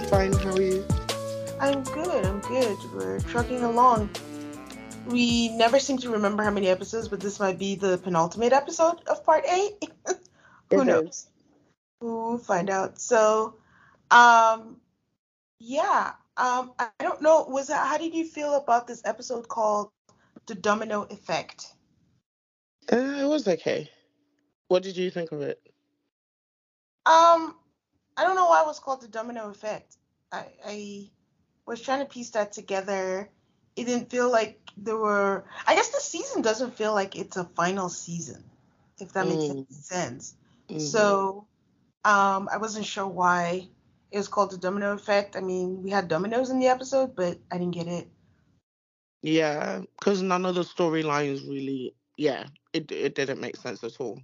I'm fine. How are you? I'm good. We're trucking along. We never seem to remember how many episodes, but this might be the penultimate episode of Part 8. Who knows? We'll find out. So, I don't know. How did you feel about this episode called The Domino Effect? It was okay. What did you think of it? I don't know why it was called The Domino Effect. I was trying to piece that together. It didn't feel like there were... I guess the season doesn't feel like it's a final season, if that makes any sense. Mm-hmm. So I wasn't sure why it was called The Domino Effect. I mean, we had dominoes in the episode, but I didn't get it. Yeah, because none of the storylines really... Yeah, it didn't make sense at all.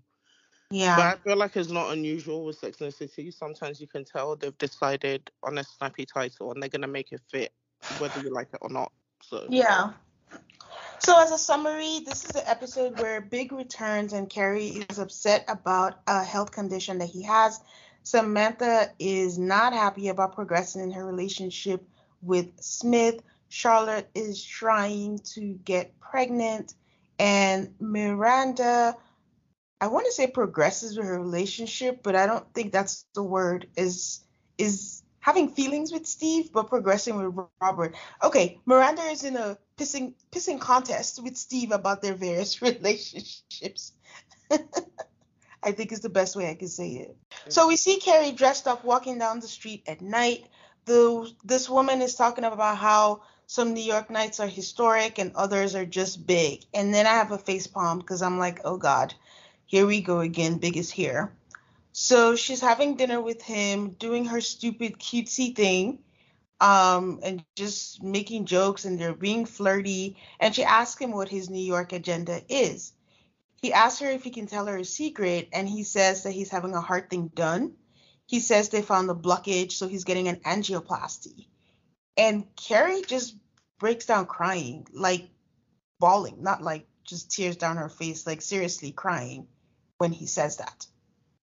Yeah. But I feel like it's not unusual with Sex and the City. Sometimes you can tell they've decided on a snappy title and they're going to make it fit, whether you like it or not. So. Yeah. So as a summary, this is the episode where Big returns and Carrie is upset about a health condition that he has. Samantha is not happy about progressing in her relationship with Smith. Charlotte is trying to get pregnant. And Miranda, I want to say progresses with her relationship, but I don't think that's the word, is having feelings with Steve, but progressing with Robert. Okay, Miranda is in a pissing contest with Steve about their various relationships. I think is the best way I can say it. So we see Carrie dressed up walking down the street at night. This woman is talking about how some New York nights are historic and others are just big. And then I have a face palm because I'm like, oh God, here we go again. Big is here. So she's having dinner with him, doing her stupid cutesy thing, and just making jokes, and they're being flirty. And she asks him what his New York agenda is. He asks her if he can tell her a secret, and he says that he's having a heart thing done. He says they found a blockage, so he's getting an angioplasty. And Carrie just breaks down crying, like bawling, not like just tears down her face, like seriously crying when he says that.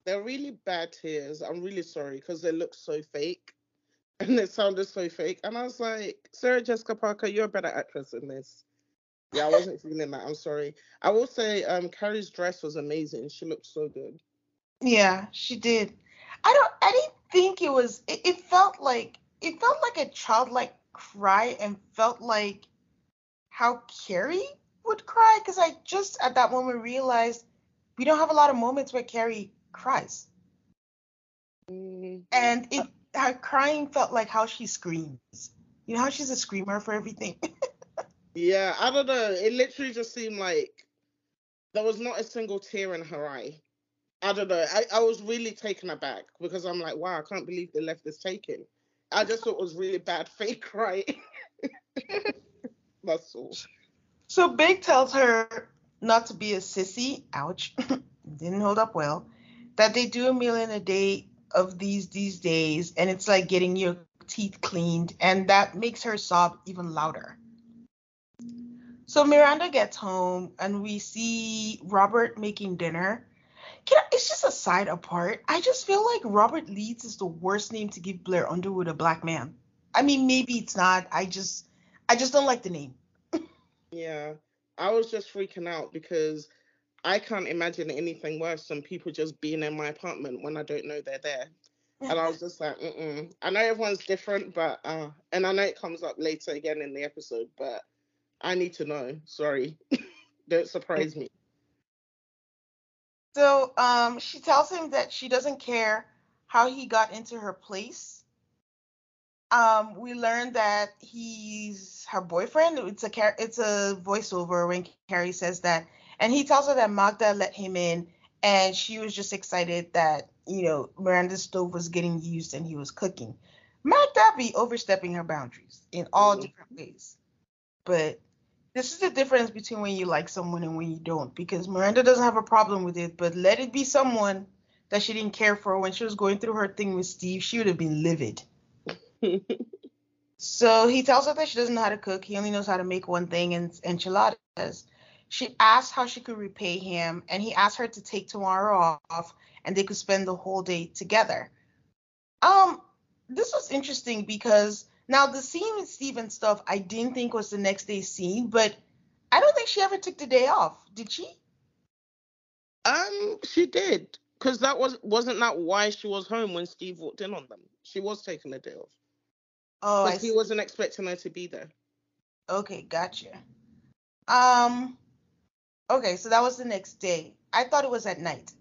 They're really bad tears. I'm really sorry because they look so fake and it sounded so fake. And I was like, Sarah Jessica Parker, you're a better actress than this. Yeah, I wasn't feeling that. I'm sorry. I will say Carrie's dress was amazing. She looked so good. Yeah, she did. I didn't think it was, it felt like a childlike cry and felt like how Carrie would cry. Because I just at that moment realized we don't have a lot of moments where Carrie cries, and her crying felt like how she screams, you know, how she's a screamer for everything. Yeah, I don't know, it literally just seemed like there was not a single tear in her eye. I don't know, I was really taken aback because I'm like, wow, I can't believe they left this taken. I just thought it was really bad fake crying. That's all. So Big tells her not to be a sissy, ouch, didn't hold up well, that they do a meal in a day of these days, and it's like getting your teeth cleaned, and that makes her sob even louder. So Miranda gets home, and we see Robert making dinner. It's just a side apart. I just feel like Robert Leeds is the worst name to give Blair Underwood a black man. I mean, maybe it's not. I just don't like the name. Yeah, I was just freaking out because I can't imagine anything worse than people just being in my apartment when I don't know they're there. And I was just like, I know everyone's different, but, and I know it comes up later again in the episode, but I need to know. Sorry. Don't surprise me. So she tells him that she doesn't care how he got into her place. We learned that he's her boyfriend. It's a voiceover when Carrie says that. And he tells her that Magda let him in, and she was just excited that, you know, Miranda's stove was getting used and he was cooking. Magda be overstepping her boundaries in all different ways. But this is the difference between when you like someone and when you don't, because Miranda doesn't have a problem with it, but let it be someone that she didn't care for when she was going through her thing with Steve, she would have been livid. So he tells her that she doesn't know how to cook. He only knows how to make one thing, and enchiladas. She asked how she could repay him, and he asked her to take tomorrow off, and they could spend the whole day together. This was interesting because now the scene with Steve and stuff, I didn't think was the next day's scene, but I don't think she ever took the day off. Did she? She did. Because that wasn't that why she was home when Steve walked in on them? She was taking a day off. Oh, I see. He wasn't expecting her to be there. Okay, gotcha. Okay, so that was the next day. I thought it was at night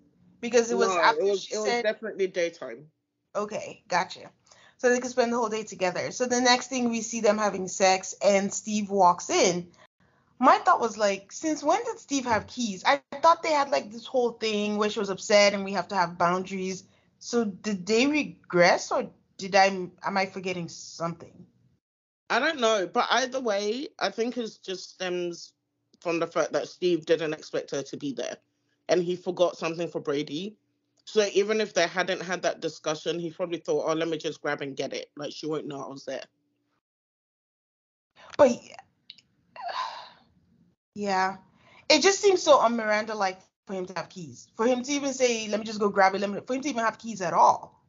because it was after she said... it was definitely daytime. Okay, gotcha. So they could spend the whole day together. So the next thing we see them having sex and Steve walks in. My thought was like, since when did Steve have keys? I thought they had like this whole thing where she was upset and we have to have boundaries. So did they regress or am I forgetting something? I don't know, but either way, I think it just stems from the fact that Steve didn't expect her to be there, and he forgot something for Brady. So even if they hadn't had that discussion, he probably thought, "Oh, let me just grab and get it. Like she won't know I was there." But yeah, it just seems so on Miranda like for him to have keys, for him to even say, "Let me just go grab it." For him to even have keys at all.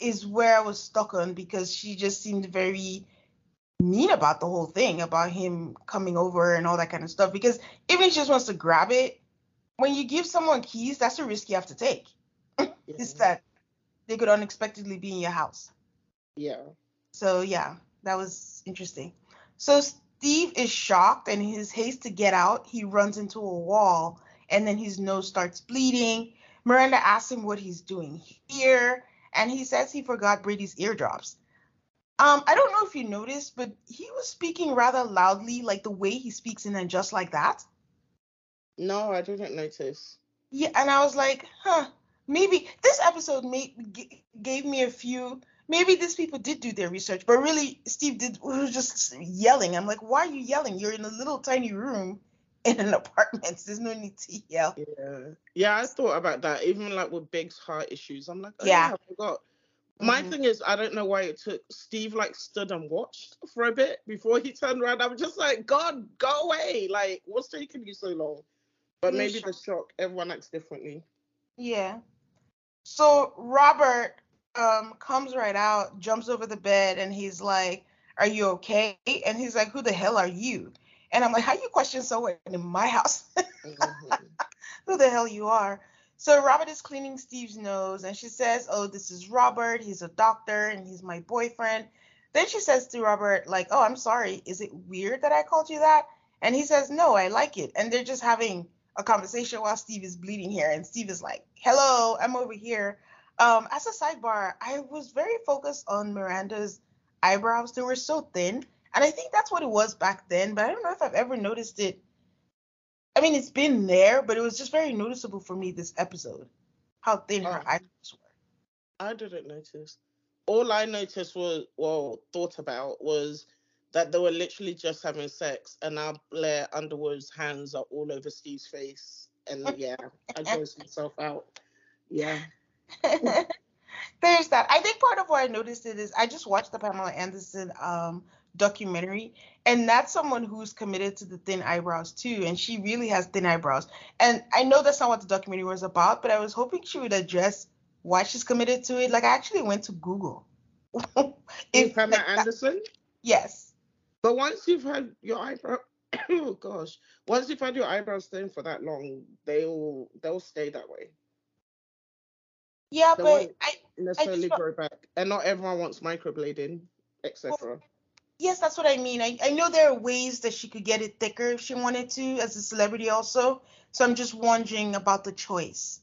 Is where I was stuck on because she just seemed very mean about the whole thing, about him coming over and all that kind of stuff. Because even if she just wants to grab it, when you give someone keys, that's a risk you have to take. Yeah. It's that they could unexpectedly be in your house. Yeah. So, yeah, that was interesting. So Steve is shocked and in his haste to get out, he runs into a wall and then his nose starts bleeding. Miranda asks him what he's doing here. And he says he forgot Brady's eardrops. I don't know if you noticed, but he was speaking rather loudly, like the way he speaks and then just like that. No, I didn't notice. Yeah, and I was like, maybe this episode gave me a few, maybe these people did do their research, but really Steve was just yelling. I'm like, why are you yelling? You're in a little tiny room in an apartment. There's no need to yell. Yeah, I thought about that. Even like with Big's heart issues, I'm like, I forgot. My thing is, I don't know why it took Steve like stood and watched for a bit before he turned around. I'm just like, God, go away! Like, what's taking you so long? But maybe the shock. Everyone acts differently. Yeah. So Robert comes right out, jumps over the bed, and he's like, "Are you okay?" And he's like, "Who the hell are you?" And I'm like, how you question someone in my house? Who the hell you are? So Robert is cleaning Steve's nose, and she says, oh, this is Robert. He's a doctor, and he's my boyfriend. Then she says to Robert, like, oh, I'm sorry. Is it weird that I called you that? And he says, no, I like it. And they're just having a conversation while Steve is bleeding here. And Steve is like, hello, I'm over here. As a sidebar, I was very focused on Miranda's eyebrows. They were so thin. And I think that's what it was back then, but I don't know if I've ever noticed it. I mean, it's been there, but it was just very noticeable for me this episode, how thin her eyebrows were. I didn't notice. All I noticed was, thought about was that they were literally just having sex, and now Blair Underwood's hands are all over Steve's face, and I grossed myself out. Yeah. There's that. I think part of why I noticed it is I just watched the Pamela Anderson documentary, and that's someone who's committed to the thin eyebrows too, and she really has thin eyebrows. And I know that's not what the documentary was about, but I was hoping she would address why she's committed to it. Like, I actually went to Google. Pamela Anderson? Yes. But once you've had your eyebrow, once you've had your eyebrows thin for that long, they'll stay that way. Yeah, they but I necessarily grow back, and not everyone wants microblading, etc. Well, yes, that's what I mean. I know there are ways that she could get it thicker if she wanted to, as a celebrity also. So I'm just wondering about the choice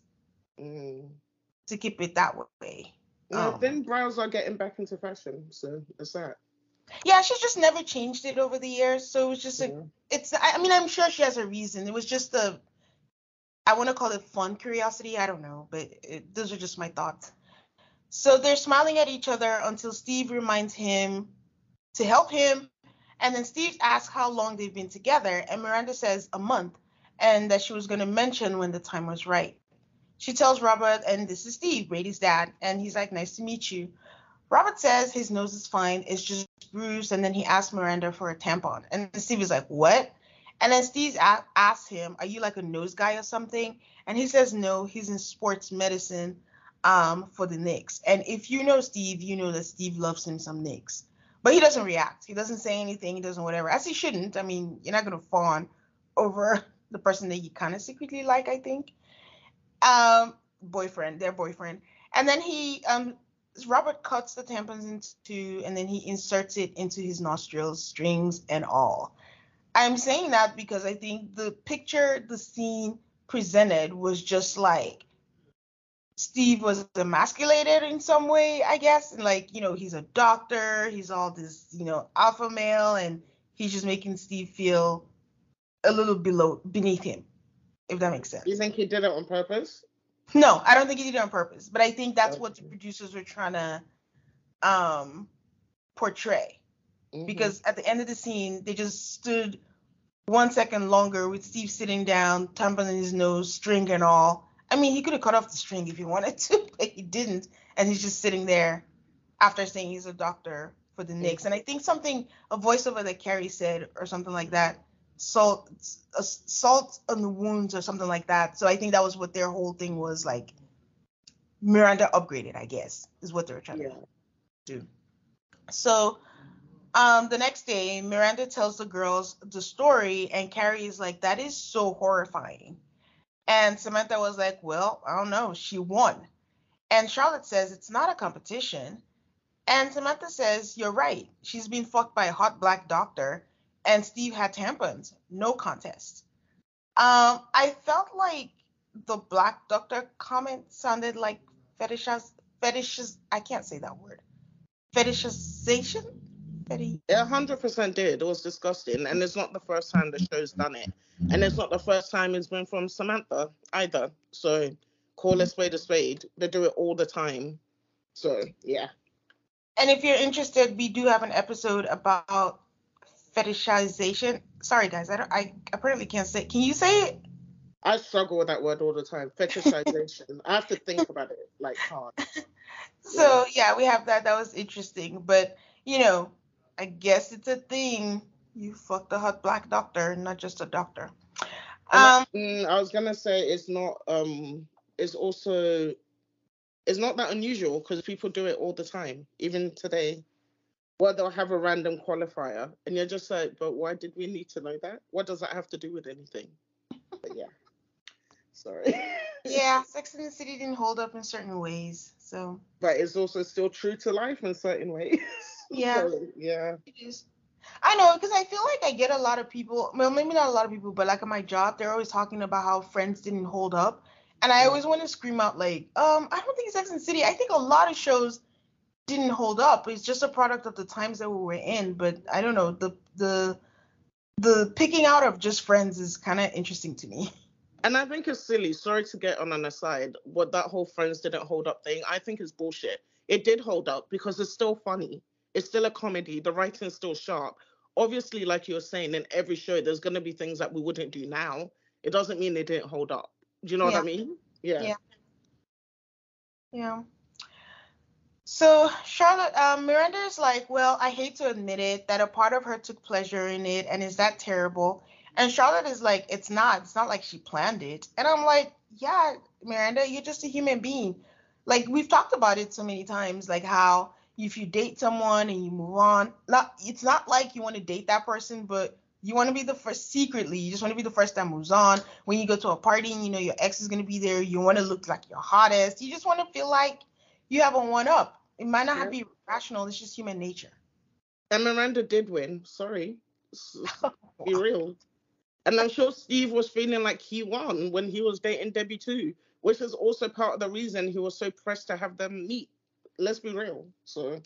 to keep it that way. Well, thin brows are getting back into fashion, so that's that. Yeah, she's just never changed it over the years. So it's just I'm sure she has a reason. It was just I want to call it fun curiosity. I don't know, but those are just my thoughts. So they're smiling at each other until Steve reminds him to help him, and then Steve asks how long they've been together, and Miranda says a month, and that she was going to mention when the time was right. She tells Robert, and this is Steve, Brady's dad, and he's like, nice to meet you. Robert says his nose is fine, it's just bruised, and then he asks Miranda for a tampon, and Steve is like, what? And then Steve asks him, are you like a nose guy or something? And he says no, he's in sports medicine. for the Knicks. And if you know Steve, you know that Steve loves him some Knicks. But he doesn't react. He doesn't say anything. He doesn't whatever. As he shouldn't. I mean, you're not going to fawn over the person that you kind of secretly like, I think. Their boyfriend. And then he, Robert cuts the tampons into two, and then he inserts it into his nostrils, strings and all. I'm saying that because I think the picture, the scene presented was just like Steve was emasculated in some way, I guess. And like, you know, he's a doctor, he's all this, you know, alpha male, and he's just making Steve feel a little beneath him, if that makes sense. You think he did it on purpose? No, I don't think he did it on purpose, but I think that's what the producers were trying to portray. Mm-hmm. Because at the end of the scene, they just stood 1 second longer with Steve sitting down, tampon in his nose, string and all. I mean, he could have cut off the string if he wanted to, but he didn't. And he's just sitting there after saying he's a doctor for the Knicks. Mm-hmm. And I think a voiceover that Carrie said or something like that, salt on the wounds or something like that. So I think that was what their whole thing was, like Miranda upgraded, I guess, is what they were trying to do. So the next day, Miranda tells the girls the story, and Carrie is like, that is so horrifying. And Samantha was like, well, I don't know, she won. And Charlotte says, it's not a competition. And Samantha says, you're right, she's been fucked by a hot black doctor. And Steve had tampons, no contest. I felt like the black doctor comment sounded like fetishes. I can't say that word. Fetishization? It 100% did. It was disgusting. And it's not the first time the show's done it. And it's not the first time it's been from Samantha either. So call a spade. They do it all the time. So, yeah. And if you're interested, we do have an episode about fetishization. Sorry, guys. I apparently can't say it. Can you say it? I struggle with that word all the time. Fetishization. I have to think about it like hard. So yeah, we have that. That was interesting. But you know, I guess it's a thing. You fucked a hot black doctor, not just a doctor. I was gonna say it's not. It's not that unusual because people do it all the time, even today. Well, they'll have a random qualifier, and you're just like, but why did we need to know that? What does that have to do with anything? But yeah, sorry. Yeah, Sex and the City didn't hold up in certain ways, so. But it's also still true to life in certain ways. Yeah. So, yeah. It is. I know, because I feel like I get a lot of people, well, maybe not a lot of people, but like at my job, they're always talking about how Friends didn't hold up, and I always want to scream out like, I don't think Sex and the City, I think a lot of shows didn't hold up. It's just a product of the times that we were in. But I don't know, the picking out of just Friends is kind of interesting to me. And I think it's silly. Sorry to get on an aside, but that whole Friends didn't hold up thing, I think is bullshit. It did hold up because it's still funny. It's still a comedy. The writing's still sharp. Obviously, like you were saying, in every show, there's going to be things that we wouldn't do now. It doesn't mean they didn't hold up. Do you know what I mean? Yeah. So Charlotte, Miranda is like, well, I hate to admit it, that a part of her took pleasure in it, and is that terrible? And Charlotte is like, it's not like she planned it. And I'm like, yeah, Miranda, you're just a human being. Like, we've talked about it so many times, like how if you date someone and you move on, it's not like you want to date that person, but you want to be the first secretly. You just want to be the first that moves on. When you go to a party and you know your ex is going to be there, you want to look like you're hottest. You just want to feel like you have a one-up. It might not be rational. It's just human nature. And Miranda did win. Sorry. Be real. And I'm sure Steve was feeling like he won when he was dating Debbie too, which is also part of the reason he was so pressed to have them meet. Let's be real. So.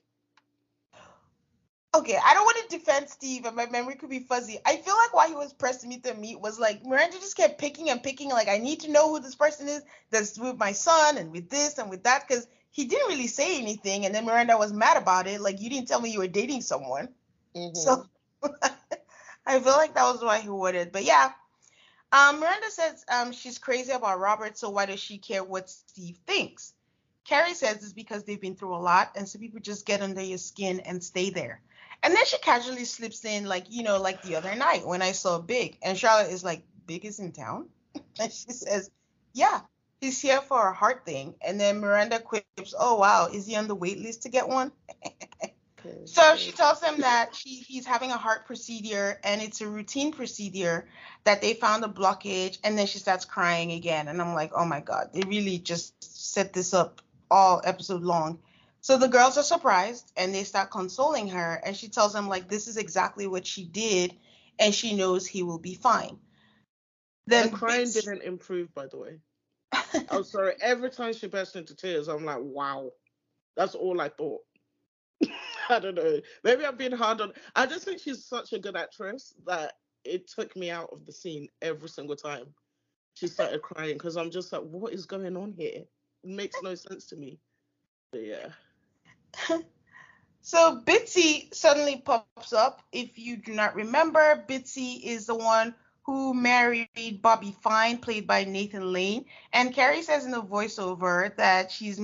Okay, I don't want to defend Steve, and my memory could be fuzzy. I feel like why he was pressed to meet them was like Miranda just kept picking. Like, I need to know who this person is that's with my son and with this and with that, because he didn't really say anything, and then Miranda was mad about it. Like, you didn't tell me you were dating someone. Mm-hmm. So I feel like that was why he wanted. But yeah, Miranda says she's crazy about Robert, so why does she care what Steve thinks? Carrie says it's because they've been through a lot, and so people just get under your skin and stay there. And then she casually slips in, like, you know, like the other night when I saw Big, and Charlotte is like, Big is in town? And she says, yeah, he's here for a heart thing. And then Miranda quips, oh, wow, is he on the wait list to get one? So she tells him that he's having a heart procedure, and it's a routine procedure, that they found a blockage, and then she starts crying again. And I'm like, oh, my God, they really just set this up all episode long. So the girls are surprised, and they start consoling her, and she tells them, like, this is exactly what she did, and she knows he will be fine. Then the crying didn't improve, by the way. I'm sorry. Every time she burst into tears, I'm like, wow. That's all I thought. I don't know. Maybe I've been hard on. I just think she's such a good actress that it took me out of the scene every single time she started crying, because I'm just like, what is going on here? It makes no sense to me. But yeah. So Bitsy suddenly pops up. If you do not remember, Bitsy is the one who married Bobby Fine, played by Nathan Lane. And Carrie says in the voiceover that she's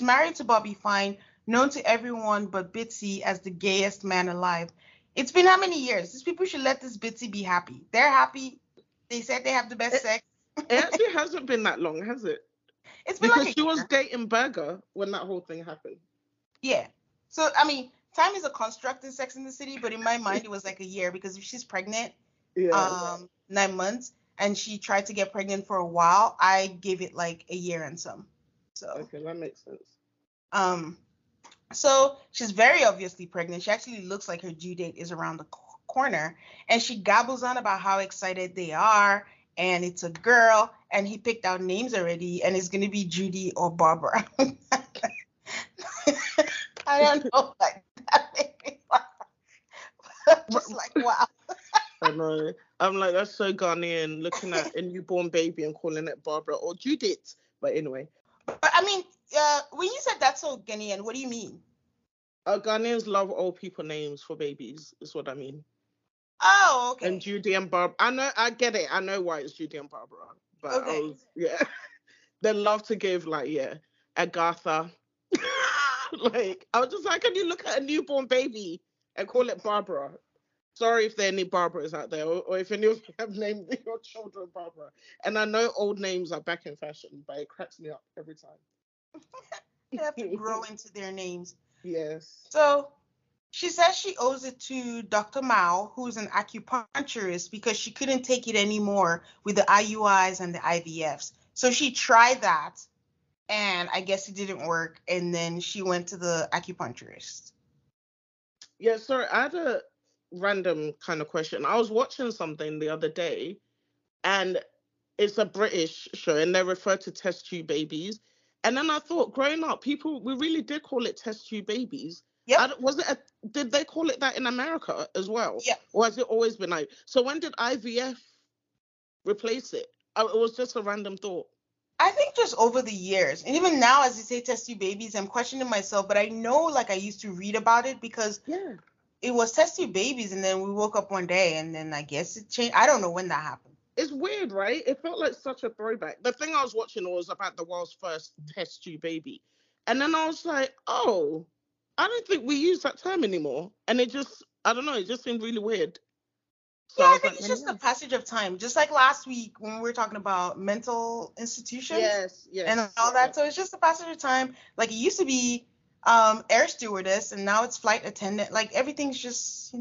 married to Bobby Fine, known to everyone but Bitsy as the gayest man alive. It's been how many years? These people should let this Bitsy be happy. They're happy. They said they have the best sex. It actually hasn't been that long, has it? It's been because she was dating Berger when that whole thing happened. Yeah. So, I mean, time is a construct in Sex and the City, but in my mind, it was like a year, because if she's pregnant, 9 months, and she tried to get pregnant for a while, I gave it like a year and some. So okay, that makes sense. So she's very obviously pregnant. She actually looks like her due date is around the corner, and she gabbles on about how excited they are, and it's a girl, and he picked out names already, and it's going to be Judy or Barbara. I don't know, like, that made me laugh. Just like, wow. I know. I'm like, that's so Ghanaian, looking at a newborn baby and calling it Barbara or Judith. But anyway. But I mean, when you said that's so Ghanaian, what do you mean? Ghanaians love old people names for babies, is what I mean. Oh, okay. And Judy and Barbara. I know, I get it. I know why it's Judy and Barbara. But okay. They love to give, like, Agatha. Like, I was just like, can you look at a newborn baby and call it Barbara? Sorry if there are any Barbaras out there, or if any of you have named your children Barbara. And I know old names are back in fashion, but it cracks me up every time. They have to grow into their names. Yes. So she says she owes it to Dr. Mao, who's an acupuncturist, because she couldn't take it anymore with the IUIs and the IVFs. So she tried that, and I guess it didn't work. And then she went to the acupuncturist. Yeah, sorry, I had a random kind of question. I was watching something the other day, and it's a British show, and they refer to test tube babies. And then I thought, growing up, we really did call it test tube babies. Yeah. Did they call it that in America as well? Yeah. Or has it always been like? So when did IVF replace it? It was just a random thought. I think just over the years, and even now, as you say, test tube babies, I'm questioning myself, but I know, like, I used to read about it because it was test tube babies, and then we woke up one day, and then I guess it changed. I don't know when that happened. It's weird, right? It felt like such a throwback. The thing I was watching was about the world's first test tube baby. And then I was like, oh, I don't think we use that term anymore. And it just, I don't know, it just seemed really weird. So I think it's just the passage of time. Just like last week when we were talking about mental institutions and all that. So it's just the passage of time. Like, it used to be air stewardess, and now it's flight attendant. Like, everything's just,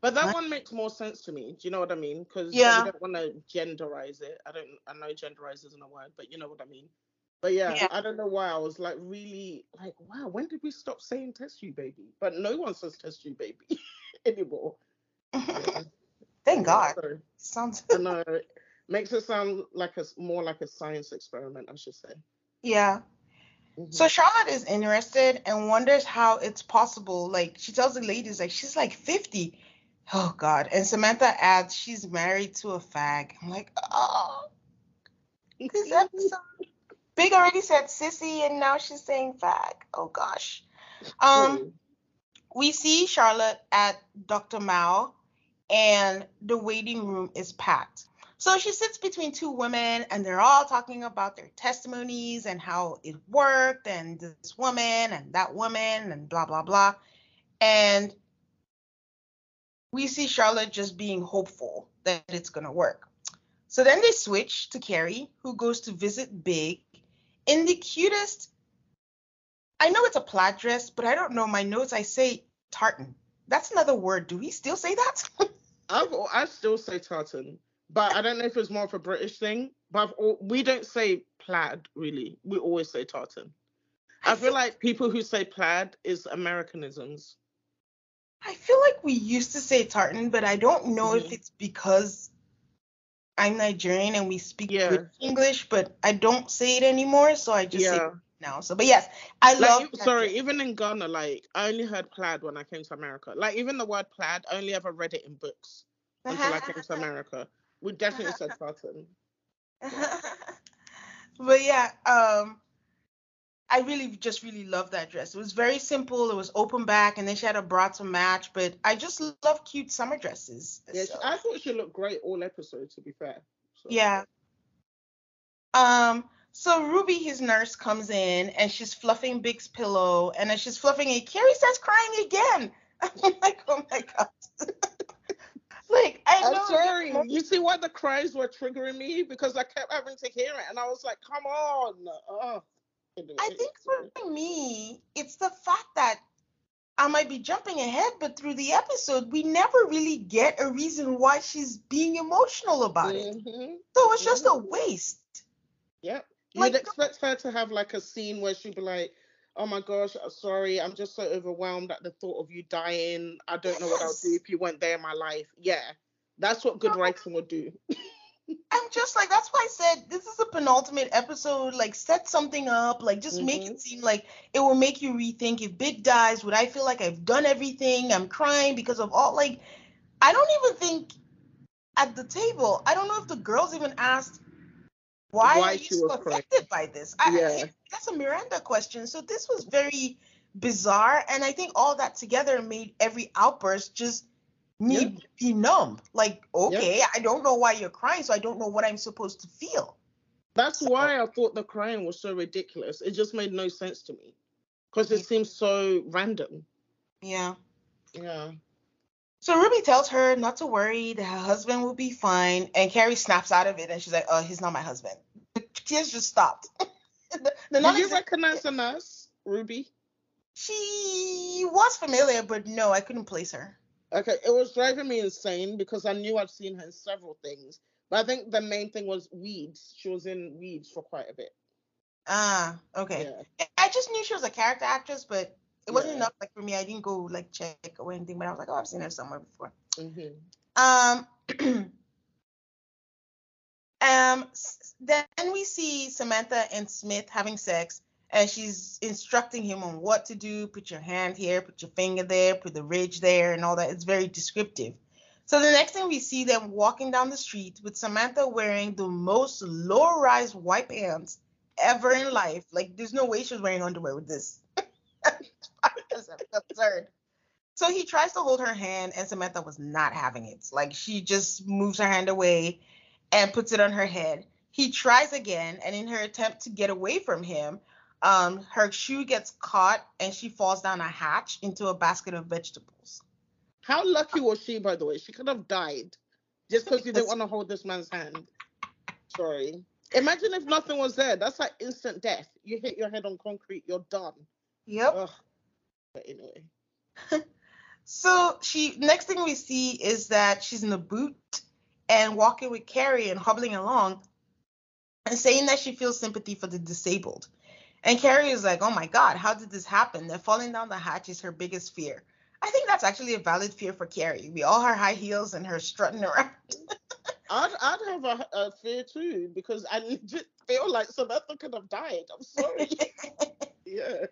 but that one makes more sense to me. Do you know what I mean? Because we don't want to genderize it. I know genderize isn't a word, but you know what I mean. But I don't know why I was like, really, like, wow, when did we stop saying test tube baby? But no one says test tube baby anymore. Yeah. Thank God. So, sounds. I know. It makes it sound like more like a science experiment, I should say. Yeah. Mm-hmm. So Charlotte is interested and wonders how it's possible. Like, she tells the ladies, like, she's like 50. Oh, God. And Samantha adds, she's married to a fag. I'm like, oh, this episode. Big already said sissy, and now she's saying fag. Oh, gosh. We see Charlotte at Dr. Mao, and the waiting room is packed. So she sits between two women, and they're all talking about their testimonies and how it worked, and this woman and that woman and blah, blah, blah. And we see Charlotte just being hopeful that it's going to work. So then they switch to Carrie, who goes to visit Big in the cutest. I know it's a plaid dress, but I don't know. My notes, I say tartan. That's another word. Do we still say that? I still say tartan, but I don't know if it's more of a British thing. But we don't say plaid, really. We always say tartan. I feel like people who say plaid is Americanisms. I feel like we used to say tartan, but I don't know if it's because I'm Nigerian and we speak good English, but I don't say it anymore, so I just say it now. So, but yes, I love plaid. Sorry, even in Ghana, like, I only heard plaid when I came to America. Like, even the word plaid, I only ever read it in books until I came to America. We definitely said tartan. But yeah, I really love that dress. It was very simple. It was open back, and then she had a bra to match. But I just love cute summer dresses. Yeah, so I thought she looked great all episode, to be fair. So. Yeah. So Ruby, his nurse, comes in, and she's fluffing Big's pillow. And as she's fluffing it, Carrie starts crying again. I'm like, oh, my God. Like, I'm sorry. You see why the cries were triggering me? Because I kept having to hear it. And I was like, come on. Oh. I think for me, it's the fact that I might be jumping ahead, but through the episode, we never really get a reason why she's being emotional about it. So it's just a waste. Yeah. You'd expect her to have like a scene where she'd be like, oh my gosh, sorry, I'm just so overwhelmed at the thought of you dying. I don't know what I'll do if you weren't there in my life. Yeah. That's what good writing would do. I'm just like, that's why I said this is a penultimate episode, like set something up, like just make it seem like it will make you rethink. If Big dies, would I feel like I've done everything? I'm crying because of all, like, I don't even think at the table, I don't know if the girls even asked why are you so affected by this? I that's a Miranda question. So this was very bizarre, and I think all that together made every outburst just be numb. Like, okay, I don't know why you're crying, so I don't know what I'm supposed to feel. That's why I thought the crying was so ridiculous. It just made no sense to me because it seems so random. Yeah. So Ruby tells her not to worry, that her husband will be fine, and Carrie snaps out of it, and she's like, oh, he's not my husband. The tears just stopped. Did you recognize the nurse, Ruby? She was familiar, but no, I couldn't place her. Okay, it was driving me insane because I knew I'd seen her in several things. But I think the main thing was Weeds. She was in Weeds for quite a bit. Ah, okay. Yeah. I just knew she was a character actress, but it wasn't enough. Like, for me, I didn't go, like, check or anything. But I was like, oh, I've seen her somewhere before. Then we see Samantha and Smith having sex. And she's instructing him on what to do. Put your hand here, put your finger there, put the ridge there, and all that. It's very descriptive. So the next thing we see them walking down the street with Samantha wearing the most low-rise white pants ever in life. Like, there's no way she was wearing underwear with this. That's absurd. So he tries to hold her hand, and Samantha was not having it. Like, she just moves her hand away and puts it on her head. He tries again, and in her attempt to get away from him, her shoe gets caught and she falls down a hatch into a basket of vegetables. How lucky was she, by the way? She could have died just because you didn't want to hold this man's hand. Sorry. Imagine if nothing was there. That's like instant death. You hit your head on concrete, you're done. Yep. Ugh. But anyway. So next thing we see is that she's in a boot and walking with Carrie and hobbling along and saying that she feels sympathy for the disabled. And Carrie is like, oh, my God, how did this happen? That falling down the hatch is her biggest fear. I think that's actually a valid fear for Carrie. We all her high heels and her strutting around. I'd have a fear, too, because I legit feel like Samantha could have died. I'm sorry. Yeah.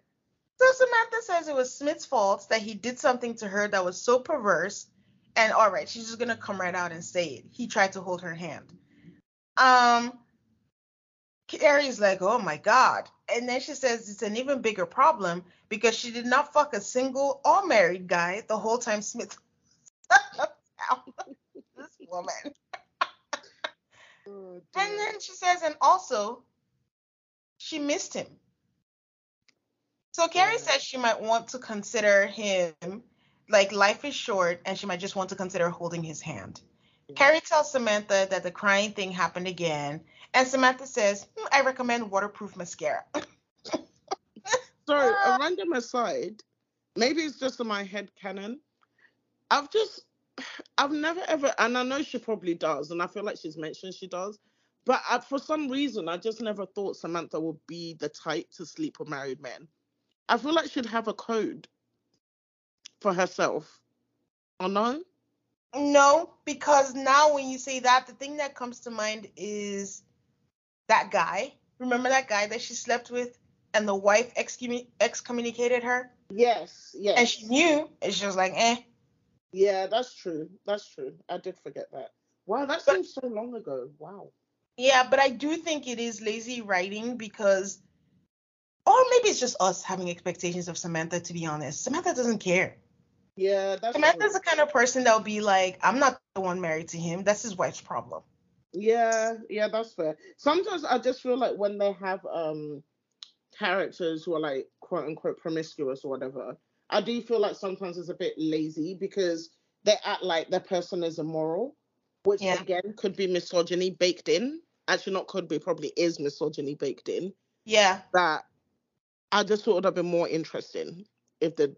So Samantha says it was Smith's fault that he did something to her that was so perverse. And all right, she's just going to come right out and say it. He tried to hold her hand. Carrie's like, oh, my God. And then she says it's an even bigger problem because she did not fuck a single or married guy the whole time Smith was down. This woman. Oh, and then she says, and also, she missed him. So Carrie says she might want to consider him, like, life is short, and she might just want to consider holding his hand. Carrie tells Samantha that the crying thing happened again, and Samantha says, I recommend waterproof mascara. So, a random aside, maybe it's just in my head canon. I've never ever, and I know she probably does, and I feel like she's mentioned she does, but for some reason, I just never thought Samantha would be the type to sleep with married men. I feel like she'd have a code for herself. Or no? No, because now when you say that, the thing that comes to mind is that guy. Remember that guy that she slept with and the wife excommunicated her? Yes. And she knew, and she was like, eh. Yeah, that's true. I did forget that. Wow, that seems so long ago. Wow. Yeah, but I do think it is lazy writing because, or maybe it's just us having expectations of Samantha, to be honest. Samantha doesn't care. Yeah, that's Samantha's the kind of person that'll be like, I'm not the one married to him. That's his wife's problem. Yeah, that's fair. Sometimes I just feel like when they have characters who are like quote unquote promiscuous or whatever, I do feel like sometimes it's a bit lazy because they act like their person is immoral, which again could be misogyny baked in. Actually, not could be, probably is misogyny baked in. Yeah. That I just thought it would have been more interesting if they'd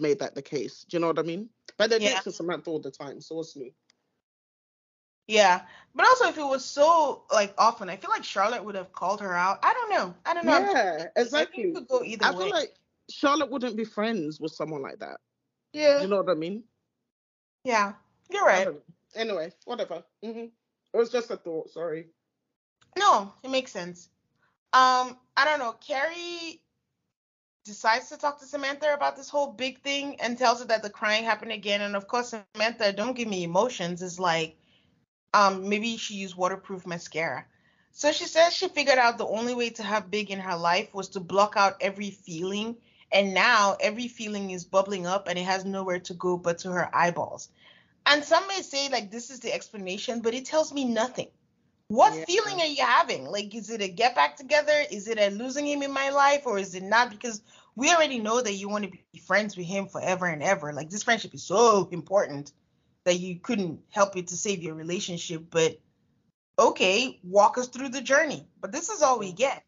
made that the case. Do you know what I mean? But they do to Samantha all the time, so what's new? Yeah. But also, if it was so like often, I feel like Charlotte would have called her out. I don't know. Yeah, exactly. It could go either way. I feel like Charlotte wouldn't be friends with someone like that. Yeah. You know what I mean? Yeah. You're right. Anyway, whatever. Mm-hmm. It was just a thought, sorry. No, it makes sense. I don't know. Carrie decides to talk to Samantha about this whole big thing and tells her that the crying happened again. And of course, Samantha, don't give me emotions, is like, maybe she used waterproof mascara. So she says she figured out the only way to have Big in her life was to block out every feeling. And now every feeling is bubbling up and it has nowhere to go but to her eyeballs. And some may say, like, this is the explanation, but it tells me nothing. What feeling are you having? Like, is it a get back together? Is it a losing him in my life? Or is it not? Because we already know that you want to be friends with him forever and ever. Like, this friendship is so important that you couldn't help it to save your relationship. But okay, walk us through the journey. But this is all we get.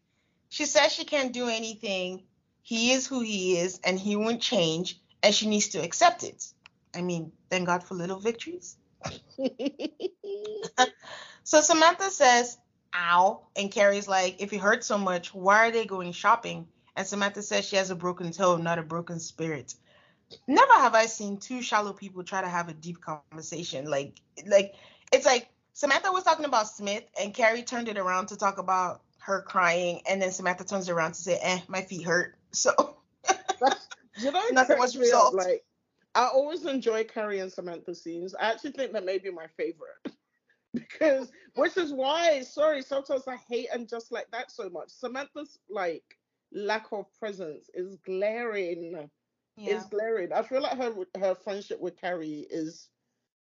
She says she can't do anything. He is who he is, and he won't change, and she needs to accept it. I mean, thank God for little victories. So Samantha says, ow, and Carrie's like, if it hurts so much, why are they going shopping? And Samantha says she has a broken toe, not a broken spirit. Never have I seen two shallow people try to have a deep conversation. Like it's like Samantha was talking about Smith, and Carrie turned it around to talk about her crying, and then Samantha turns around to say, my feet hurt. So nothing was resolved. Like, I always enjoy Carrie and Samantha scenes. I actually think that may be my favorite. Because, which is why, sorry, sometimes I hate And Just Like That so much. Samantha's, like, lack of presence is glaring. Yeah. It's glaring. I feel like her friendship with Carrie is,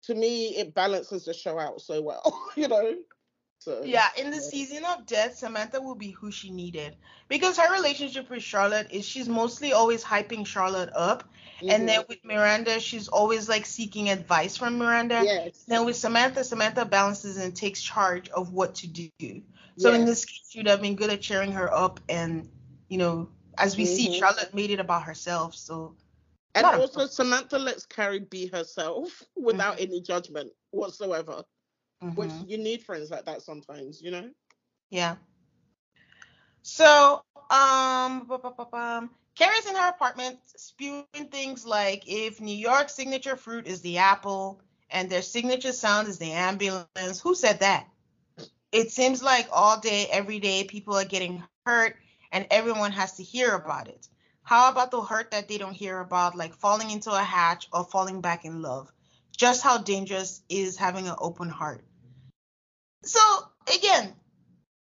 to me, it balances the show out so well, you know? So, yeah, in the season of death, Samantha will be who she needed. Because her relationship with Charlotte is she's mostly always hyping Charlotte up. Mm-hmm. And then with Miranda, she's always like seeking advice from Miranda. Yes. Then with Samantha balances and takes charge of what to do. So in this case, she'd have been good at cheering her up. And, you know, as we see, Charlotte made it about herself. So. And also Samantha lets Carrie be herself without any judgment whatsoever. Mm-hmm. Which you need friends like that sometimes, you know? Yeah. So, Carrie's in her apartment spewing things like, if New York's signature fruit is the apple and their signature sound is the ambulance, who said that? It seems like all day, every day, people are getting hurt and everyone has to hear about it. How about the hurt that they don't hear about, like falling into a hatch or falling back in love? Just how dangerous is having an open heart? So, again,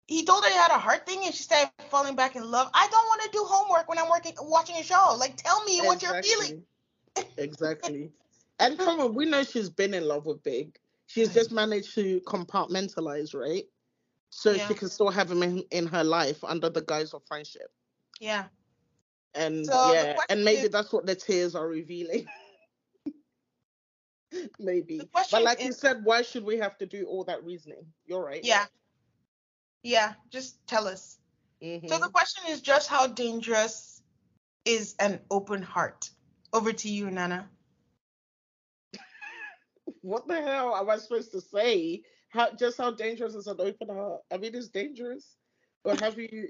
he told her he had a heart thing and she started falling back in love. I don't want to do homework when I'm watching a show. Like, tell me what you're feeling. Exactly. And come on, we know she's been in love with Big. She's just managed to compartmentalize, right? So she can still have him in her life under the guise of friendship. Yeah. And so maybe that's what the tears are revealing. Maybe. But like you said, why should we have to do all that reasoning? You're right. Yeah. Yeah. Just tell us. Mm-hmm. So the question is just how dangerous is an open heart? Over to you, Nana. What the hell am I supposed to say? How dangerous is an open heart? I mean, it's dangerous. But have you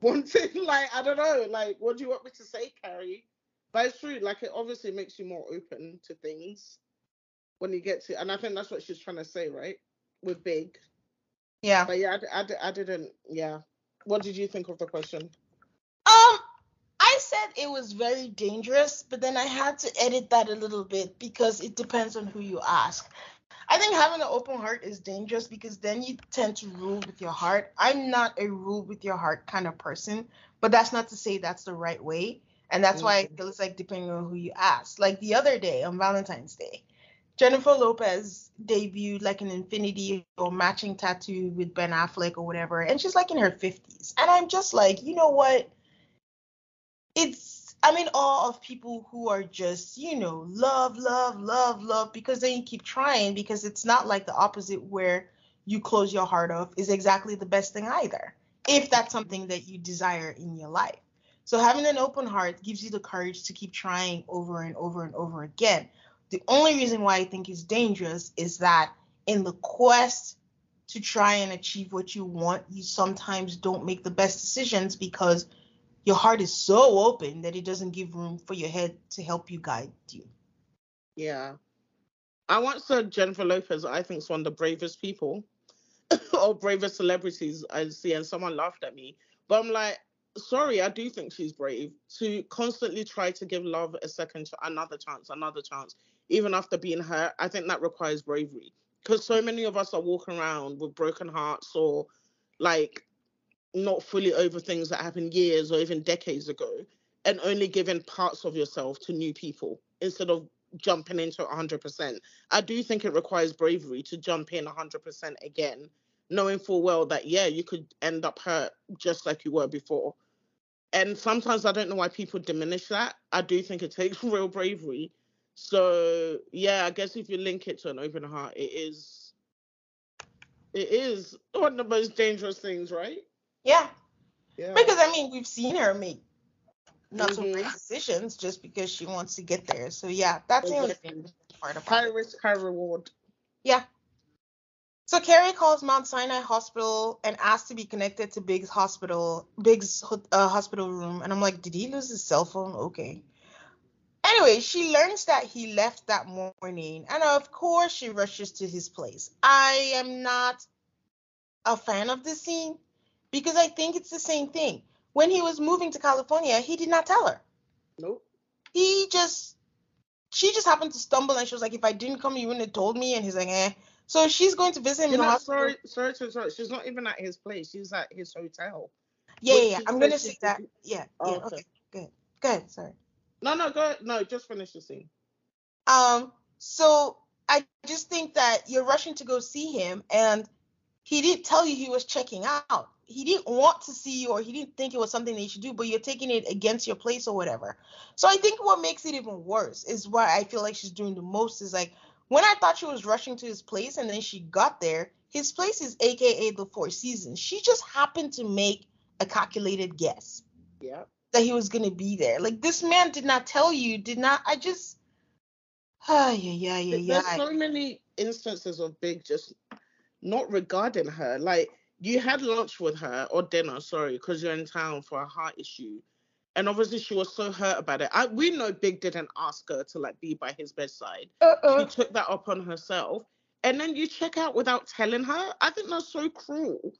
wanted, like, I don't know, like, what do you want me to say, Carrie? But it's true, like, it obviously makes you more open to things when you get to, and I think that's what she's trying to say, right? With Big. Yeah. But yeah, I didn't, yeah. What did you think of the question? I said it was very dangerous, but then I had to edit that a little bit because it depends on who you ask. I think having an open heart is dangerous because then you tend to rule with your heart. I'm not a rule with your heart kind of person, but that's not to say that's the right way. And that's why it feels like depending on who you ask. Like the other day on Valentine's Day, Jennifer Lopez debuted like an infinity or matching tattoo with Ben Affleck or whatever. And she's like in her 50s. And I'm just like, you know what? I'm in awe of people who are just, you know, love, love, love, love, because then you keep trying, because it's not like the opposite where you close your heart off is exactly the best thing either, if that's something that you desire in your life. So having an open heart gives you the courage to keep trying over and over and over again. The only reason why I think it's dangerous is that in the quest to try and achieve what you want, you sometimes don't make the best decisions because your heart is so open that it doesn't give room for your head to help you guide you. Yeah. I once said Jennifer Lopez, I think, is one of the bravest people or bravest celebrities I see, and someone laughed at me. But I'm like, sorry, I do think she's brave to constantly try to give love a second, another chance, even after being hurt. I think that requires bravery because so many of us are walking around with broken hearts or like not fully over things that happened years or even decades ago and only giving parts of yourself to new people instead of jumping into 100%. I do think it requires bravery to jump in 100% again, knowing full well that, yeah, you could end up hurt just like you were before. And sometimes I don't know why people diminish that. I do think it takes real bravery. So, yeah, I guess if you link it to an open heart, it is one of the most dangerous things, right? Yeah. Because, I mean, we've seen her make not so great decisions just because she wants to get there. So, yeah, that's the only part of it. High risk, high reward. Yeah. So Carrie calls Mount Sinai Hospital and asks to be connected to Big's hospital room. And I'm like, did he lose his cell phone? Okay. Anyway, she learns that he left that morning. And of course, she rushes to his place. I am not a fan of this scene because I think it's the same thing. When he was moving to California, he did not tell her. Nope. She just happened to stumble and she was like, if I didn't come, you wouldn't have told me. And he's like, eh. So she's going to visit him in the hospital. Sorry. She's not even at his place. She's at his hotel. Yeah. I'm going to say that. Yeah. Oh, yeah. Okay. Good. Sorry. No. Go ahead. No, just finish the scene. So I just think that you're rushing to go see him, and he didn't tell you he was checking out. He didn't want to see you, or he didn't think it was something that you should do, but you're taking it against your place or whatever. So I think what makes it even worse is why I feel like she's doing the most is like, when I thought she was rushing to his place and then she got there, his place is AKA the Four Seasons. She just happened to make a calculated guess that he was going to be there. Like, this man did not tell you, There's so many instances of Big just not regarding her. Like, you had lunch with her, or dinner, sorry, because you're in town for a heart issue. And obviously she was so hurt about it. We know Big didn't ask her to like be by his bedside. She took that up on herself. And then you check out without telling her. I think that's so cruel.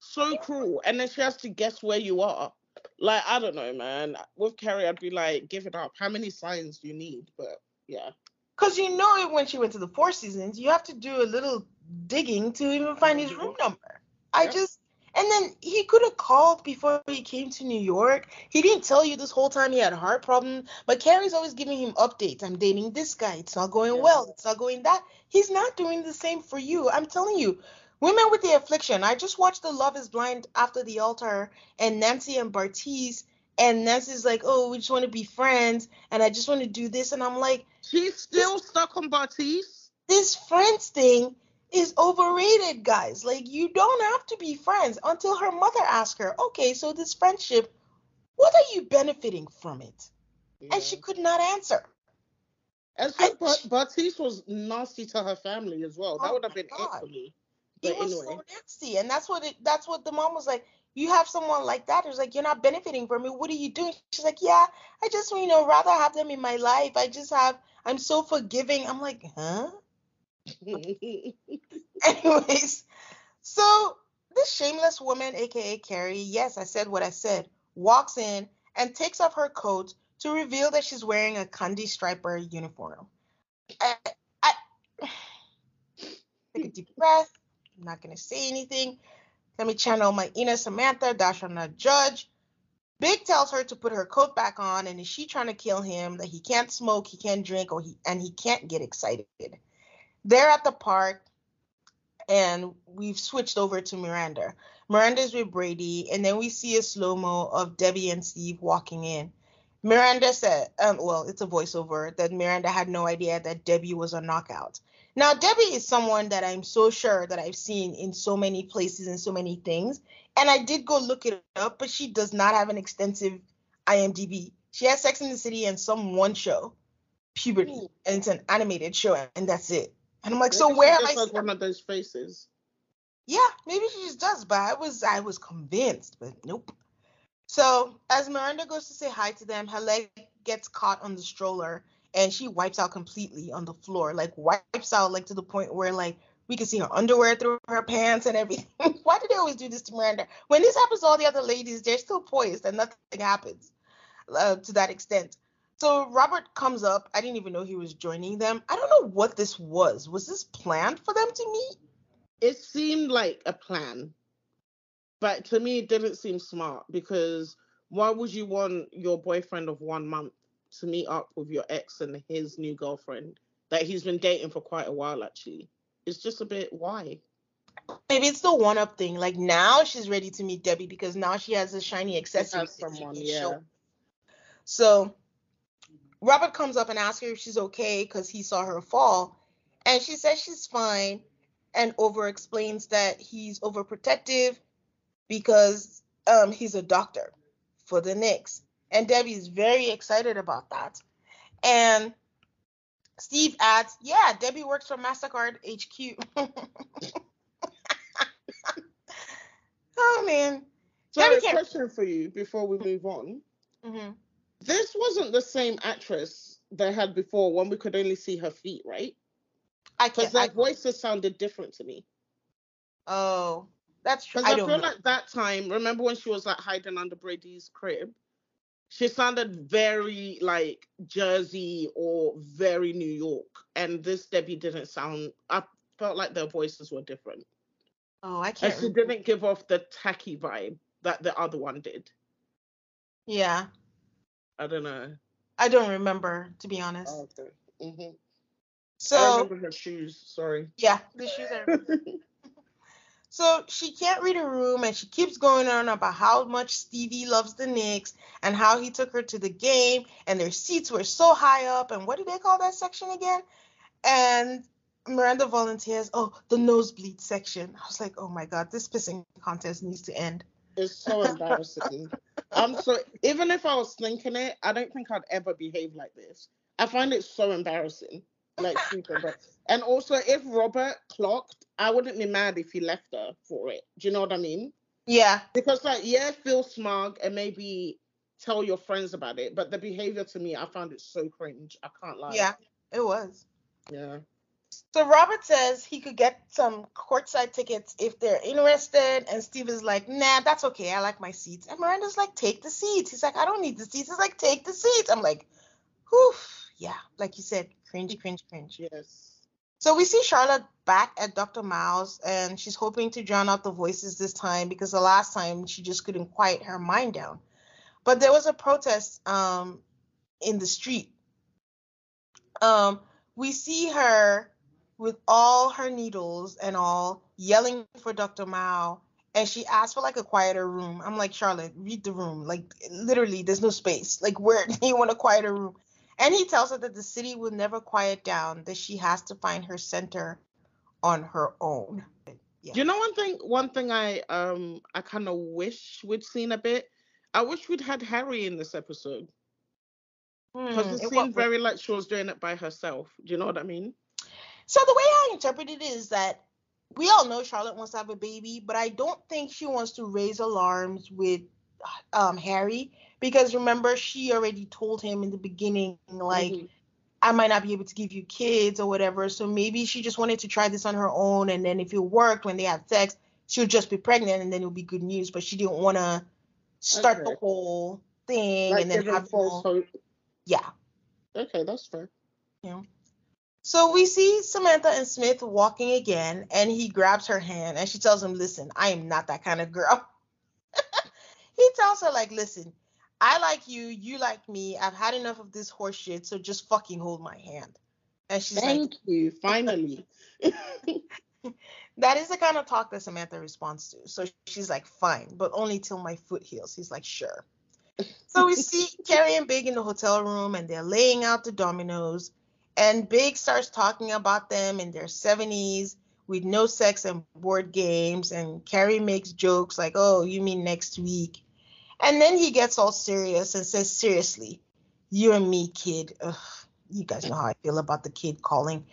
So cruel. And then she has to guess where you are. Like, I don't know, man. With Carrie, I'd be like, give it up. How many signs do you need? But yeah. Because you know it when she went to the Four Seasons, you have to do a little digging to even find his room number. And then he could have called before he came to New York. He didn't tell you this whole time he had a heart problem. But Carrie's always giving him updates. I'm dating this guy. It's not going well. It's not going that. He's not doing the same for you. I'm telling you, women with the affliction. I just watched The Love is Blind after the altar and Nancy and Bartise. And Nancy's like, oh, we just want to be friends, and I just want to do this. And I'm like, she's still stuck on Bartise. This friends thing is overrated, guys. Like, you don't have to be friends. Until her mother asked her, okay, so this friendship, what are you benefiting from it? Yeah. And she could not answer. And so Bartise was nasty to her family as well. Oh, that would have been it for me. It was anyway. So nasty, and that's what the mom was like. You have someone like that who's like, you're not benefiting from me. What are you doing? She's like, yeah, I just, rather have them in my life. I'm so forgiving. I'm like, huh? Anyways, so this shameless woman, aka Carrie, yes, I said what I said, walks in and takes off her coat to reveal that she's wearing a candy striper uniform. I take a deep breath. I'm not going to say anything. Let me channel my inner Samantha, dash on a judge. Big tells her to put her coat back on, and is she trying to kill him, that he can't smoke, he can't drink, and he can't get excited. They're at the park, and we've switched over to Miranda. Miranda's with Brady, and then we see a slow-mo of Debbie and Steve walking in. Miranda said, it's a voiceover, that Miranda had no idea that Debbie was on knockout. Now, Debbie is someone that I'm so sure that I've seen in so many places and so many things. And I did go look it up, but she does not have an extensive IMDb. She has Sex and the City and some one show, Puberty, and it's an animated show, and that's it. And I'm like, maybe so where am I? Like one of those faces. Yeah, maybe she just does, but I was convinced, but nope. So as Miranda goes to say hi to them, her leg gets caught on the stroller. And she wipes out completely on the floor, to the point where, we can see her underwear through her pants and everything. Why do they always do this to Miranda? When this happens to all the other ladies, they're still poised and nothing happens to that extent. So Robert comes up. I didn't even know he was joining them. I don't know what this was. Was this planned for them to meet? It seemed like a plan. But to me, it didn't seem smart, because why would you want your boyfriend of 1 month to meet up with your ex and his new girlfriend that he's been dating for quite a while? Actually, it's just a bit, why? Maybe it's the one-up thing. Like, now she's ready to meet Debbie because now she has a shiny accessory. So Robert comes up and asks her if she's okay because he saw her fall, and she says she's fine and over explains that he's overprotective because he's a doctor for the Knicks. And Debbie is very excited about that. And Steve adds, yeah, Debbie works for MasterCard HQ. Oh, man. So I have a question for you before we move on. Mm-hmm. This wasn't the same actress they had before when we could only see her feet, right? Because their voices sounded different to me. Oh, that's true. Because I feel like that time, remember when she was hiding under Brady's crib? She sounded very Jersey or very New York. And this Debbie didn't sound, I felt like their voices were different. Oh, I can't. And she didn't give off the tacky vibe that the other one did. Yeah. I don't know. I don't remember, to be honest. Oh, okay. Mm-hmm. So, I remember her shoes, sorry. Yeah, the shoes I remember. So she can't read a room, and she keeps going on about how much Stevie loves the Knicks and how he took her to the game and their seats were so high up. And what do they call that section again? And Miranda volunteers, the nosebleed section. I was like, oh, my God, this pissing contest needs to end. It's so embarrassing. So even if I was thinking it, I don't think I'd ever behave like this. I find it so embarrassing. And also, if Robert clocked, I wouldn't be mad if he left her for it. Do you know what I mean? Yeah. Because feel smug and maybe tell your friends about it. But the behavior, to me, I found it so cringe. I can't lie. Yeah, it was. Yeah. So Robert says he could get some courtside tickets if they're interested. And Steve is like, nah, that's okay. I like my seats. And Miranda's like, take the seats. He's like, I don't need the seats. He's like, take the seats. I'm like, oof. Yeah, like you said, cringe. Yes. So we see Charlotte back at Dr. Mao's, and she's hoping to drown out the voices this time because the last time she just couldn't quiet her mind down. But there was a protest in the street. We see her with all her needles and all yelling for Dr. Mao and she asked for like a quieter room. I'm like, Charlotte, read the room. Like, literally, there's no space. Like, where do you want a quieter room? And he tells her that the city will never quiet down, that she has to find her center on her own. Yeah. You know, one thing I kind of wish we'd seen a bit. I wish we'd had Harry in this episode. Because it seemed very like she was doing it by herself. Do you know what I mean? So the way I interpret it is that we all know Charlotte wants to have a baby, but I don't think she wants to raise alarms with Harry. Because remember, she already told him in the beginning, like, mm-hmm. I might not be able to give you kids or whatever. So maybe she just wanted to try this on her own. And then if it worked, when they had sex, she would just be pregnant and then it would be good news. But she didn't want to start the whole thing like, and then have false hope. Yeah. Okay, that's fair. Yeah. So we see Samantha and Smith walking again, and he grabs her hand and she tells him, listen, I am not that kind of girl. He tells her, like, listen, I like you, you like me, I've had enough of this horse shit, so just fucking hold my hand. And she's Thank you, finally. That is the kind of talk that Samantha responds to. So she's like, fine, but only till my foot heals. He's like, sure. So we see Carrie and Big in the hotel room, and they're laying out the dominoes, and Big starts talking about them in their 70s with no sex and board games, and Carrie makes jokes like, oh, you mean next week? And then he gets all serious and says, seriously, you and me, kid. Ugh, you guys know how I feel about the kid calling.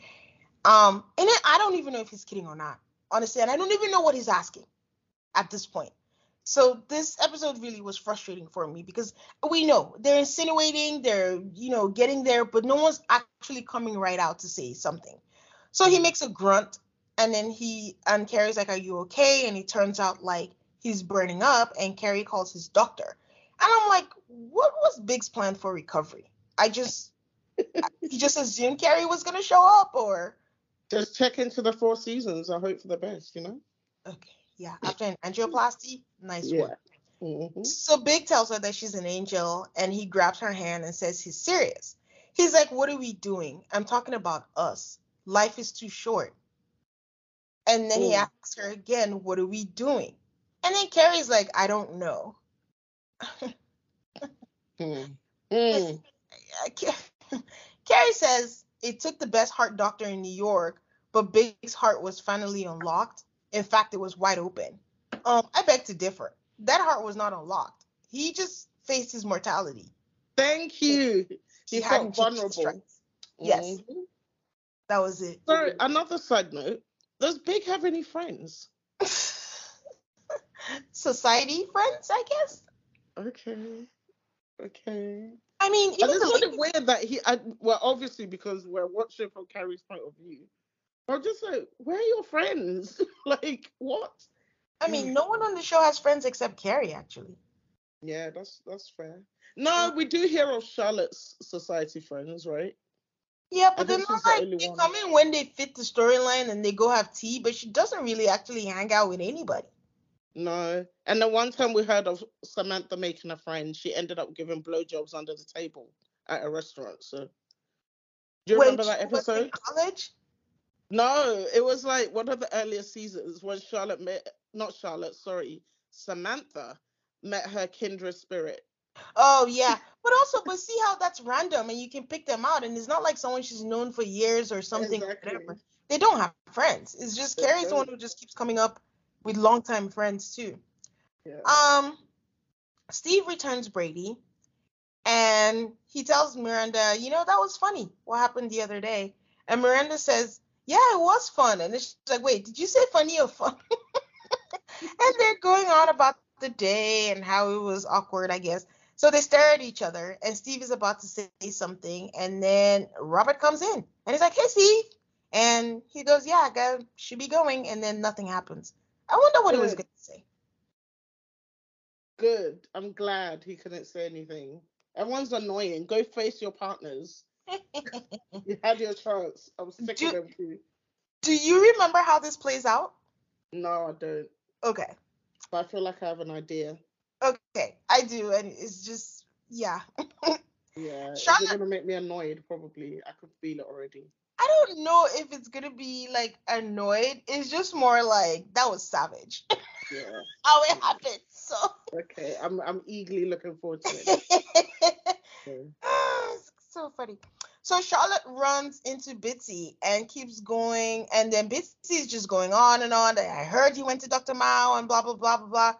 And then I don't even know if he's kidding or not, honestly. And I don't even know what he's asking at this point. So this episode really was frustrating for me because we know they're insinuating, they're, you know, getting there, but no one's actually coming right out to say something. So he makes a grunt, and then Carrie's like, are you okay? And it turns out like he's burning up, and Carrie calls his doctor. And I'm like, what was Big's plan for recovery? He just assumed Carrie was going to show up, or? Just check into the Four Seasons. I hope for the best, you know? Okay, yeah. After an angioplasty, nice work. Mm-hmm. So Big tells her that she's an angel, and he grabs her hand and says he's serious. He's like, what are we doing? I'm talking about us. Life is too short. And then he asks her again, what are we doing? And then Carrie's like, I don't know. Carrie says it took the best heart doctor in New York, but Big's heart was finally unlocked. In fact, it was wide open. I beg to differ. That heart was not unlocked. He just faced his mortality. Thank you. He felt vulnerable. Yes. Mm-hmm. That was it. Sorry, another side note. Does Big have any friends? Society friends, I guess. Okay. I mean, it is sort of weird that obviously because we're watching from Carrie's point of view. I'm just like, where are your friends? Like, what? I mean, no one on the show has friends except Carrie, actually. Yeah, that's fair. No, we do hear of Charlotte's society friends, right? Yeah, but they're not like, they come in when they fit the storyline and they go have tea, but she doesn't really actually hang out with anybody. No. And the one time we heard of Samantha making a friend, she ended up giving blowjobs under the table at a restaurant. So, do you remember that episode? Was in college? No, it was like one of the earlier seasons when Samantha met her kindred spirit. Oh, yeah. But see how that's random and you can pick them out. And it's not like someone she's known for years or something. Exactly. Or whatever. They don't have friends. It's just Carrie's the one who just keeps coming up with longtime friends too. Yeah. Steve returns Brady, and he tells Miranda, you know, that was funny, what happened the other day. And Miranda says, yeah, it was fun. And then she's like, wait, did you say funny or fun? And they're going on about the day and how it was awkward, I guess. So they stare at each other, and Steve is about to say something, and then Robert comes in, and he's like, hey, Steve. And he goes, yeah, I gotta, should be going. And then nothing happens. I wonder what he was going to say. Good. I'm glad he couldn't say anything. Everyone's annoying. Go face your partners. You had your chance. I was sick of them too. Do you remember how this plays out? No, I don't. Okay. But I feel like I have an idea. Okay, I do. And it's just, yeah. Yeah. Charlotte, it's going to make me annoyed, probably. I could feel it already. I don't know if it's going to be, like, annoyed. It's just more like, that was savage. Yeah. How it happened. So okay, I'm eagerly looking forward to it. Okay. It's so funny. So Charlotte runs into Bitsy and keeps going, and then Bitsy's just going on and on. I heard you went to Dr. Mao and blah blah blah blah blah.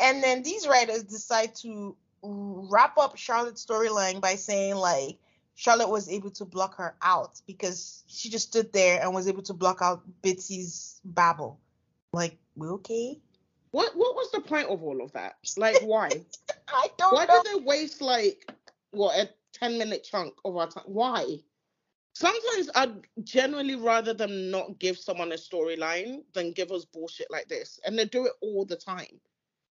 And then these writers decide to wrap up Charlotte's storyline by saying like Charlotte was able to block her out because she just stood there and was able to block out Bitsy's babble. Like, we okay? What was the point of all of that? Like, why? I don't know. Why did they waste like a 10-minute chunk of our time? Why? Sometimes I'd generally rather them not give someone a storyline than give us bullshit like this, and they do it all the time.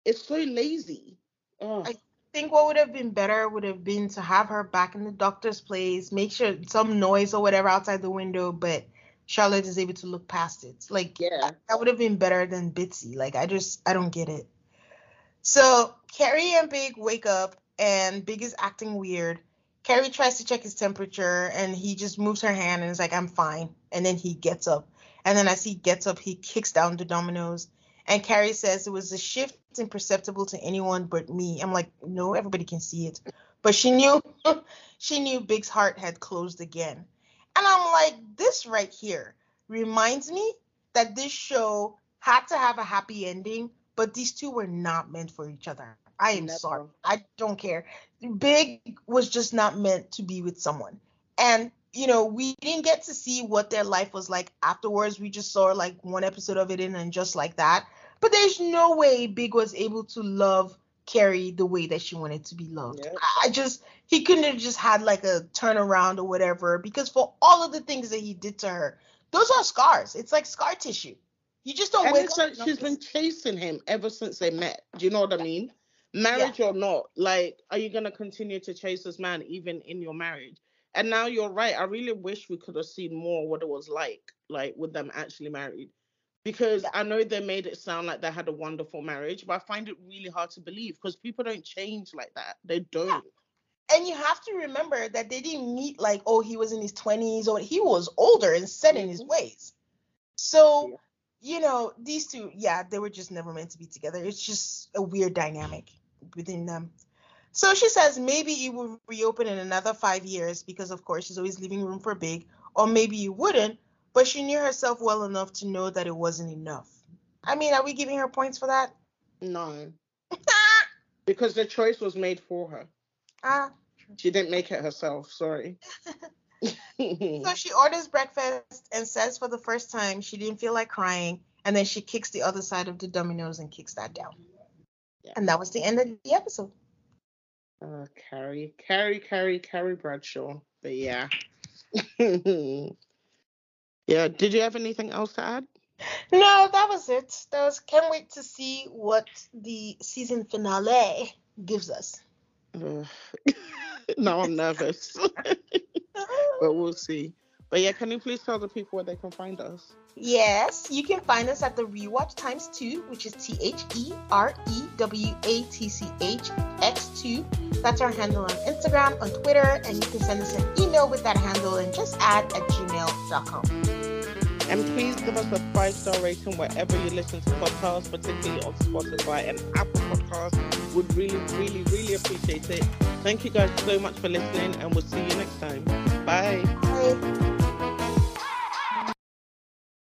It's so lazy. Ugh. I think what would have been better would have been to have her back in the doctor's place, make sure some noise or whatever outside the window, but Charlotte is able to look past it. Like, yeah, that would have been better than Bitsy. Like, I don't get it. So Carrie and Big wake up, and Big is acting weird. Carrie tries to check his temperature, and he just moves her hand and is like, I'm fine. And then he gets up. And then as he gets up, he kicks down the dominoes. And Carrie says it was a shift imperceptible to anyone but me. I'm like, no, everybody can see it. But she knew Big's heart had closed again. And I'm like, this right here reminds me that this show had to have a happy ending, but these two were not meant for each other. I am sorry. I don't care. Big was just not meant to be with someone. And, you know, we didn't get to see what their life was like afterwards. We just saw like one episode of it and just like that. But there's no way Big was able to love Carrie the way that she wanted to be loved. Yep. He couldn't have just had like a turnaround or whatever, because for all of the things that he did to her, those are scars. It's like scar tissue. You just don't wake up. She's been chasing him ever since they met. Do you know what I mean? Marriage or not, like, are you going to continue to chase this man even in your marriage? And now you're right. I really wish we could have seen more what it was like with them actually married. Because I know they made it sound like they had a wonderful marriage, but I find it really hard to believe because people don't change like that. They don't. Yeah. And you have to remember that they didn't meet like, oh, he was in his 20s, or he was older and set in his ways. So, you know, these two, they were just never meant to be together. It's just a weird dynamic within them. So she says maybe it will reopen in another 5 years because, of course, she's always leaving room for Big, or maybe it wouldn't. But she knew herself well enough to know that it wasn't enough. I mean, are we giving her points for that? No. Because the choice was made for her. She didn't make it herself, sorry. So she orders breakfast and says for the first time she didn't feel like crying. And then she kicks the other side of the dominoes and kicks that down. Yeah. And that was the end of the episode. Carrie Bradshaw. But yeah. Yeah, did you have anything else to add? No, that was it. Can't wait to see what the season finale gives us. Now I'm nervous. But we'll see. But yeah, can you please tell the people where they can find us? Yes, you can find us at The Rewatch Times 2, which is THEREWATCH X2. That's our handle on Instagram, on Twitter, and you can send us an email with that handle and just add@gmail.com. And please give us a 5-star rating wherever you listen to podcasts, particularly on Spotify and Apple Podcasts. We'd really, really, really appreciate it. Thank you guys so much for listening, and we'll see you next time. Bye. Bye.